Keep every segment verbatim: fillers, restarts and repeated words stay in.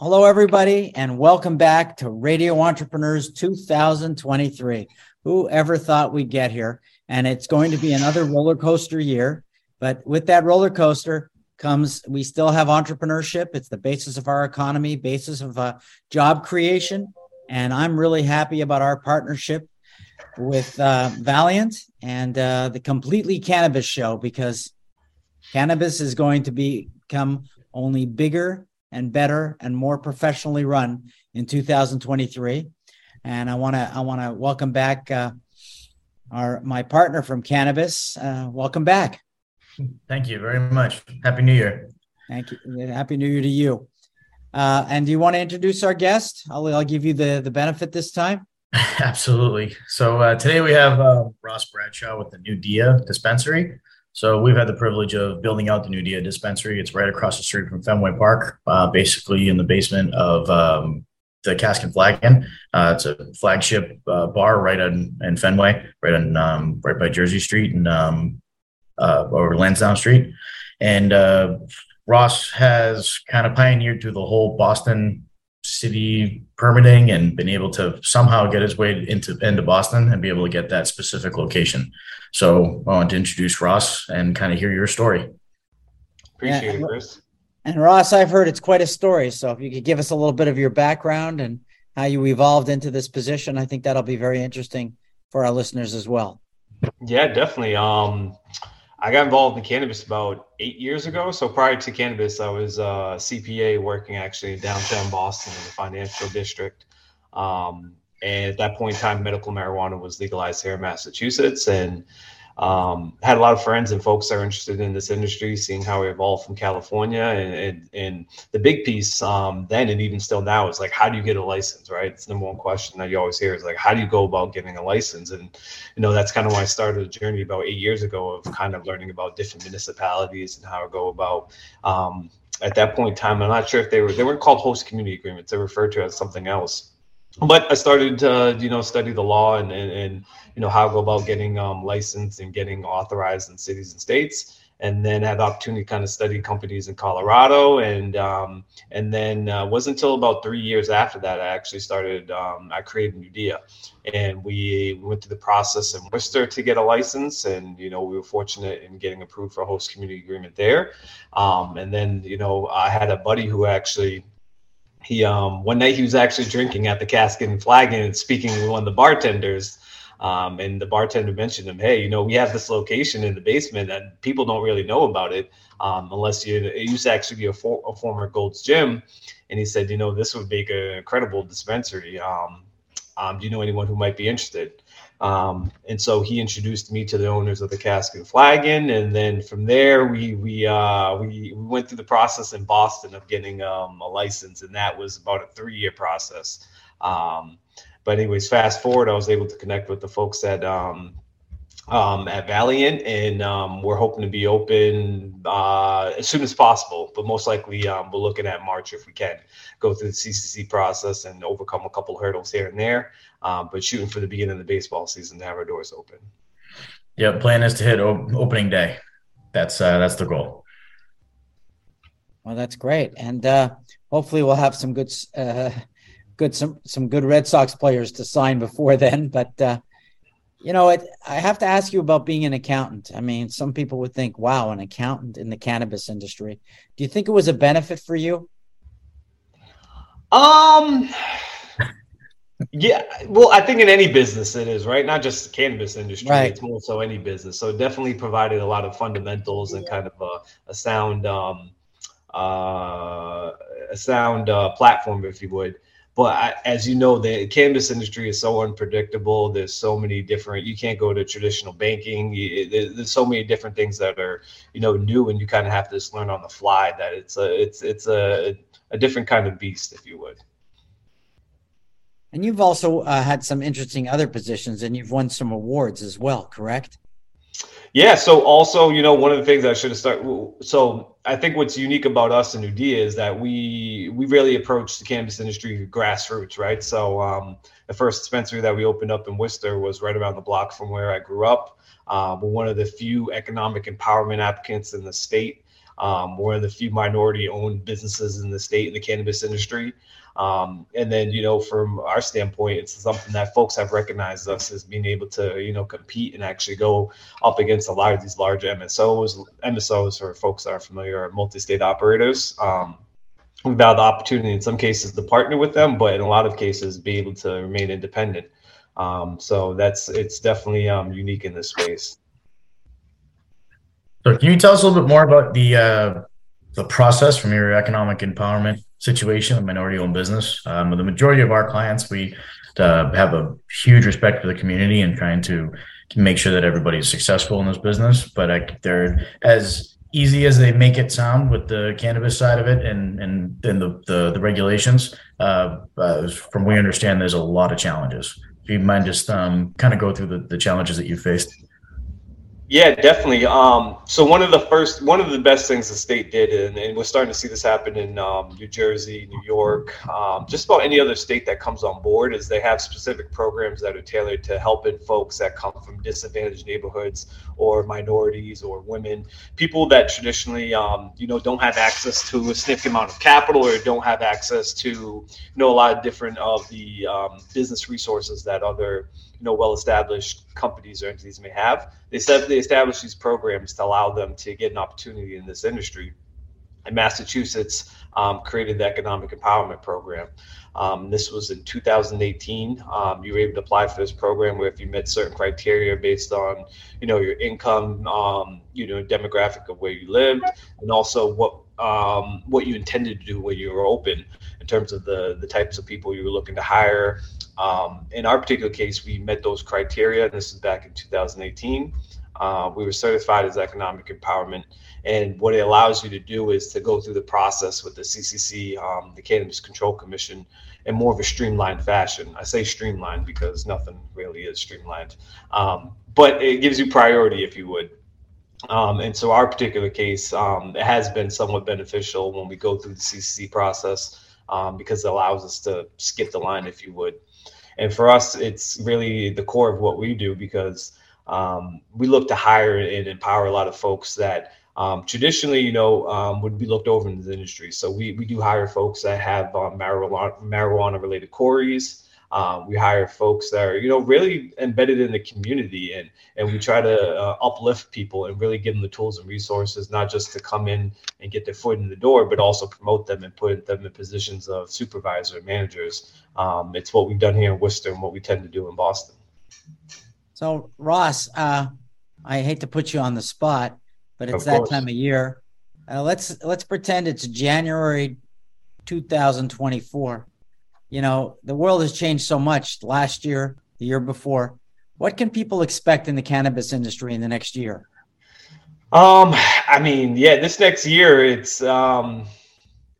Hello, everybody, and welcome back to Radio Entrepreneurs two thousand twenty-three. Who ever thought we'd get here? And it's going to be another roller coaster year. But with that roller coaster comes, we still have entrepreneurship. It's the basis of our economy, basis of uh, job creation. And I'm really happy about our partnership with uh, Valiant and uh, the Completely Cannabis Show, because cannabis is going to be, become only bigger and better and more professionally run in two thousand twenty-three. And I want to I want to welcome back uh, our my partner from Cannabis. Uh, welcome back. Thank you very much. Happy New Year. Thank you. Happy New Year to you. Uh, and do you want to introduce our guest? I'll, I'll give you the, the benefit this time. Absolutely. So uh, today we have uh, Ross Bradshaw with the Nudia Dispensary. So we've had the privilege of building out the Nudia Dispensary. It's right across the street from Fenway Park, uh, basically in the basement of um, the Cask and Flagon. Uh, it's a flagship uh, bar right on in Fenway, right on um, right by Jersey Street and um, uh, over Lansdowne Street. And uh, Ross has kind of pioneered through the whole Boston city permitting and been able to somehow get his way into into Boston and be able to get that specific location. So I want to introduce Ross and kind of hear your story. Appreciate and, it, Chris. And Ross, I've heard it's quite a story. So if you could give us a little bit of your background and how you evolved into this position, I think that'll be very interesting for our listeners as well. Yeah, definitely. Um, I got involved in cannabis about eight years ago. So prior to cannabis, I was a C P A working actually in downtown Boston in the financial district. Um, and at that point in time, medical marijuana was legalized here in Massachusetts, and um, had a lot of friends and folks that are interested in this industry, seeing how we evolved from California. And, and, and the big piece um, then, and even still now, is like, how do you get a license, right? It's the number one question that you always hear is like, how do you go about getting a license? And, you know, that's kind of why I started a journey about eight years ago of kind of learning about different municipalities and how to go about um, at that point in time. I'm not sure if they were, they weren't called host community agreements. They're referred to as something else. But I started to, you know, study the law and, and, and you know, how to go about getting um, licensed and getting authorized in cities and states. And then had the opportunity to kind of study companies in Colorado. And um, and then uh, it wasn't until about three years after that, I actually started, um, I created Nudia. And we went through the process in Worcester to get a license. And, you know, we were fortunate in getting approved for a host community agreement there. Um, and then, you know, I had a buddy who actually, He um one night he was actually drinking at the Cask and Flagon and speaking with one of the bartenders, um, and the bartender mentioned him, hey, you know, we have this location in the basement that people don't really know about it, um, unless you it used to actually be a, for, a former Gold's Gym. And he said, you know, this would make an incredible dispensary. Um, um, do you know anyone who might be interested? Um, and so he introduced me to the owners of the Cask and Flagon, and then from there we we uh, we, we went through the process in Boston of getting um, a license, and that was about a three-year process. Um, but anyways, fast forward, I was able to connect with the folks at um, um, at Valiant, and um, we're hoping to be open uh, as soon as possible. But most likely, um, we're looking at March if we can go through the C C C process and overcome a couple hurdles here and there. Um, but shooting for the beginning of the baseball season to have our doors open. Yeah, plan is to hit op- opening day. That's uh, that's the goal. Well, that's great, and uh, hopefully we'll have some good, uh, good some some good Red Sox players to sign before then. But uh, you know, it, I have to ask you about being an accountant. I mean, some people would think, "Wow, an accountant in the cannabis industry." Do you think it was a benefit for you? Um. Yeah, well, I think in any business it is, right? Not just the cannabis industry, right. It's more so any business. So it definitely provided a lot of fundamentals and kind of a, a sound, um, uh, a sound uh, platform, if you would. But I, as you know, the cannabis industry is so unpredictable. There's so many different, you can't go to traditional banking. You, there, there's so many different things that are, you know, new, and you kind of have to just learn on the fly that it's a, it's, it's a, a different kind of beast, if you would. And you've also uh, had some interesting other positions, and you've won some awards as well, correct? Yeah. So also, you know, one of the things I should have started. So I think what's unique about us and Nudia is that we we really approach the cannabis industry grassroots, right? So um, the first dispensary that we opened up in Worcester was right around the block from where I grew up. Uh, we're one of the few economic empowerment applicants in the state. Um, we're one of the few minority-owned businesses in the state in the cannabis industry. Um, and then, you know, from our standpoint, it's something that folks have recognized us as being able to, you know, compete and actually go up against a lot of these large M S Os. M S Os, for folks that are familiar, are multi-state operators. Um, we've had the opportunity in some cases to partner with them, but in a lot of cases be able to remain independent. Um, so that's, it's definitely um, unique in this space. So can you tell us a little bit more about the, uh, the process from your economic empowerment situation with minority-owned business? Um, the majority of our clients, we uh, have a huge respect for the community and trying to, to make sure that everybody is successful in this business. But I, they're as easy as they make it sound with the cannabis side of it and and, and the, the, the regulations. Uh, uh, from what we understand, there's a lot of challenges. Do you mind just um, kind of go through the, the challenges that you faced? Yeah, definitely. Um, so one of the first, one of the best things the state did, and, and we're starting to see this happen in um, New Jersey, New York, um, just about any other state that comes on board, is they have specific programs that are tailored to helping folks that come from disadvantaged neighborhoods or minorities or women, people that traditionally, um, you know, don't have access to a significant amount of capital or don't have access to, you know, a lot of different of the um, business resources that other, you know, well-established companies or entities may have. They said they established these programs to allow them to get an opportunity in this industry. And Massachusetts um, created the Economic Empowerment Program. Um, this was in two thousand eighteen. Um, you were able to apply for this program where if you met certain criteria based on, you know, your income, um, you know, demographic of where you lived, and also what um, what you intended to do when you were open in terms of the, the types of people you were looking to hire. Um, in our particular case, we met those criteria, and this is back in two thousand eighteen. Uh, we were certified as economic empowerment, and what it allows you to do is to go through the process with the C C C, um, the Cannabis Control Commission, in more of a streamlined fashion. I say streamlined because nothing really is streamlined, um, but it gives you priority, if you would. Um, and so our particular case, um, it has been somewhat beneficial when we go through the C C C process um, because it allows us to skip the line, if you would. And for us, it's really the core of what we do because um, we look to hire and empower a lot of folks that um, traditionally, you know, um, would be looked over in the industry. So we we do hire folks that have uh, marijuana marijuana related quarries. Uh, we hire folks that are, you know, really embedded in the community, and and we try to uh, uplift people and really give them the tools and resources, not just to come in and get their foot in the door, but also promote them and put them in positions of supervisor managers. Um, it's what we've done here in Worcester and what we tend to do in Boston. So, Ross, uh, I hate to put you on the spot, but it's that time of year. Uh, let's let's pretend it's January two thousand twenty-four. You know, the world has changed so much last year, the year before. What can people expect in the cannabis industry in the next year? Um, I mean, yeah, this next year, it's um,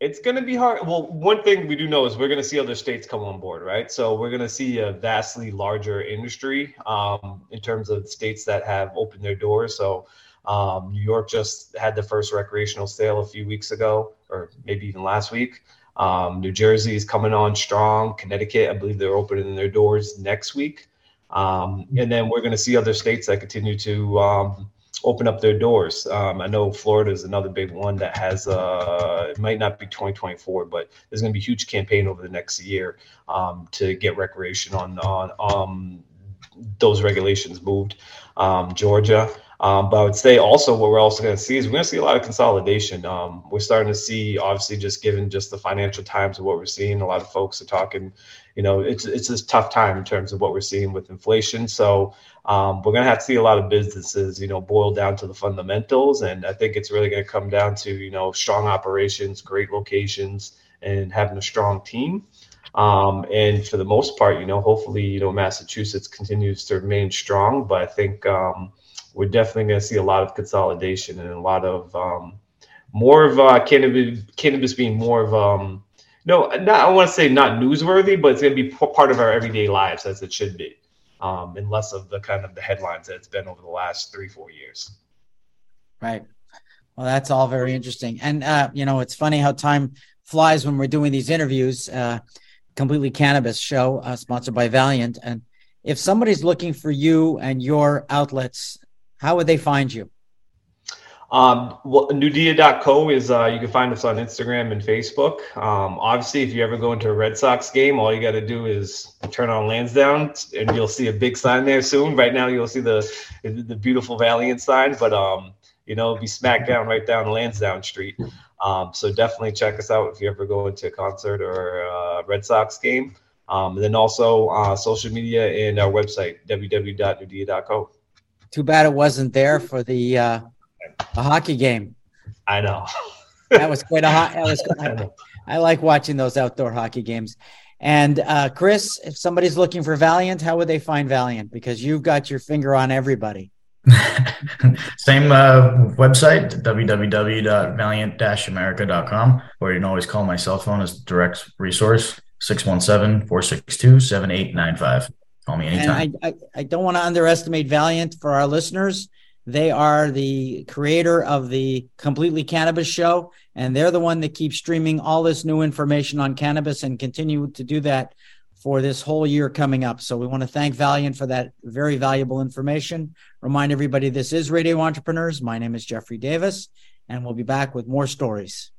it's going to be hard. Well, one thing we do know is we're going to see other states come on board, right? So we're going to see a vastly larger industry um, in terms of states that have opened their doors. So um, New York just had the first recreational sale a few weeks ago, or maybe even last week. Um, New Jersey is coming on strong. Connecticut, I believe they're opening their doors next week. Um, and then we're going to see other states that continue to um, open up their doors. Um, I know Florida is another big one that has, uh, it might not be twenty twenty-four, but there's going to be a huge campaign over the next year um, to get recreation on, on um, those regulations moved. Um, Georgia. Um, but I would say also what we're also going to see is we're going to see a lot of consolidation. Um, we're starting to see, obviously, just given just the financial times of what we're seeing, a lot of folks are talking, you know, it's it's a tough time in terms of what we're seeing with inflation. So um, we're going to have to see a lot of businesses, you know, boil down to the fundamentals. And I think it's really going to come down to, you know, strong operations, great locations, and having a strong team. Um, and for the most part, you know, hopefully, you know, Massachusetts continues to remain strong. But I think um we're definitely going to see a lot of consolidation and a lot of um, more of uh, cannabis, cannabis being more of, um, no, not, I want to say not newsworthy, but it's going to be part of our everyday lives as it should be, um, and less of the kind of the headlines that it's been over the last three, four years. Right. Well, that's all very interesting. And, uh, you know, it's funny how time flies when we're doing these interviews, uh, Completely Cannabis Show, uh, sponsored by Valiant. And if somebody's looking for you and your outlets, how would they find you? Um, well, Nudia dot co is, uh, you can find us on Instagram and Facebook. Um, obviously, if you ever go into a Red Sox game, all you got to do is turn on Lansdowne and you'll see a big sign there soon. Right now, you'll see the the beautiful Valiant sign, but, um, you know, it'll be smack down right down Lansdowne Street. Um, so definitely check us out if you ever go into a concert or a Red Sox game. Um, and then also uh, social media and our website, w w w dot nudia dot co. Too bad it wasn't there for the uh, a hockey game. I know. that was quite a hot. That was quite, I, I like watching those outdoor hockey games. And uh, Chris, if somebody's looking for Valiant, how would they find Valiant? Because you've got your finger on everybody. Same uh, website, w w w dot valiant dash america dot com, or you can always call my cell phone as direct resource, six one seven, four six two, seven eight nine five. Call me anytime. And I, I, I don't want to underestimate Valiant for our listeners. They are the creator of the Completely Cannabis Show, and they're the one that keeps streaming all this new information on cannabis and continue to do that for this whole year coming up. So we want to thank Valiant for that very valuable information. Remind everybody, this is Radio Entrepreneurs. My name is Jeffrey Davis, and we'll be back with more stories.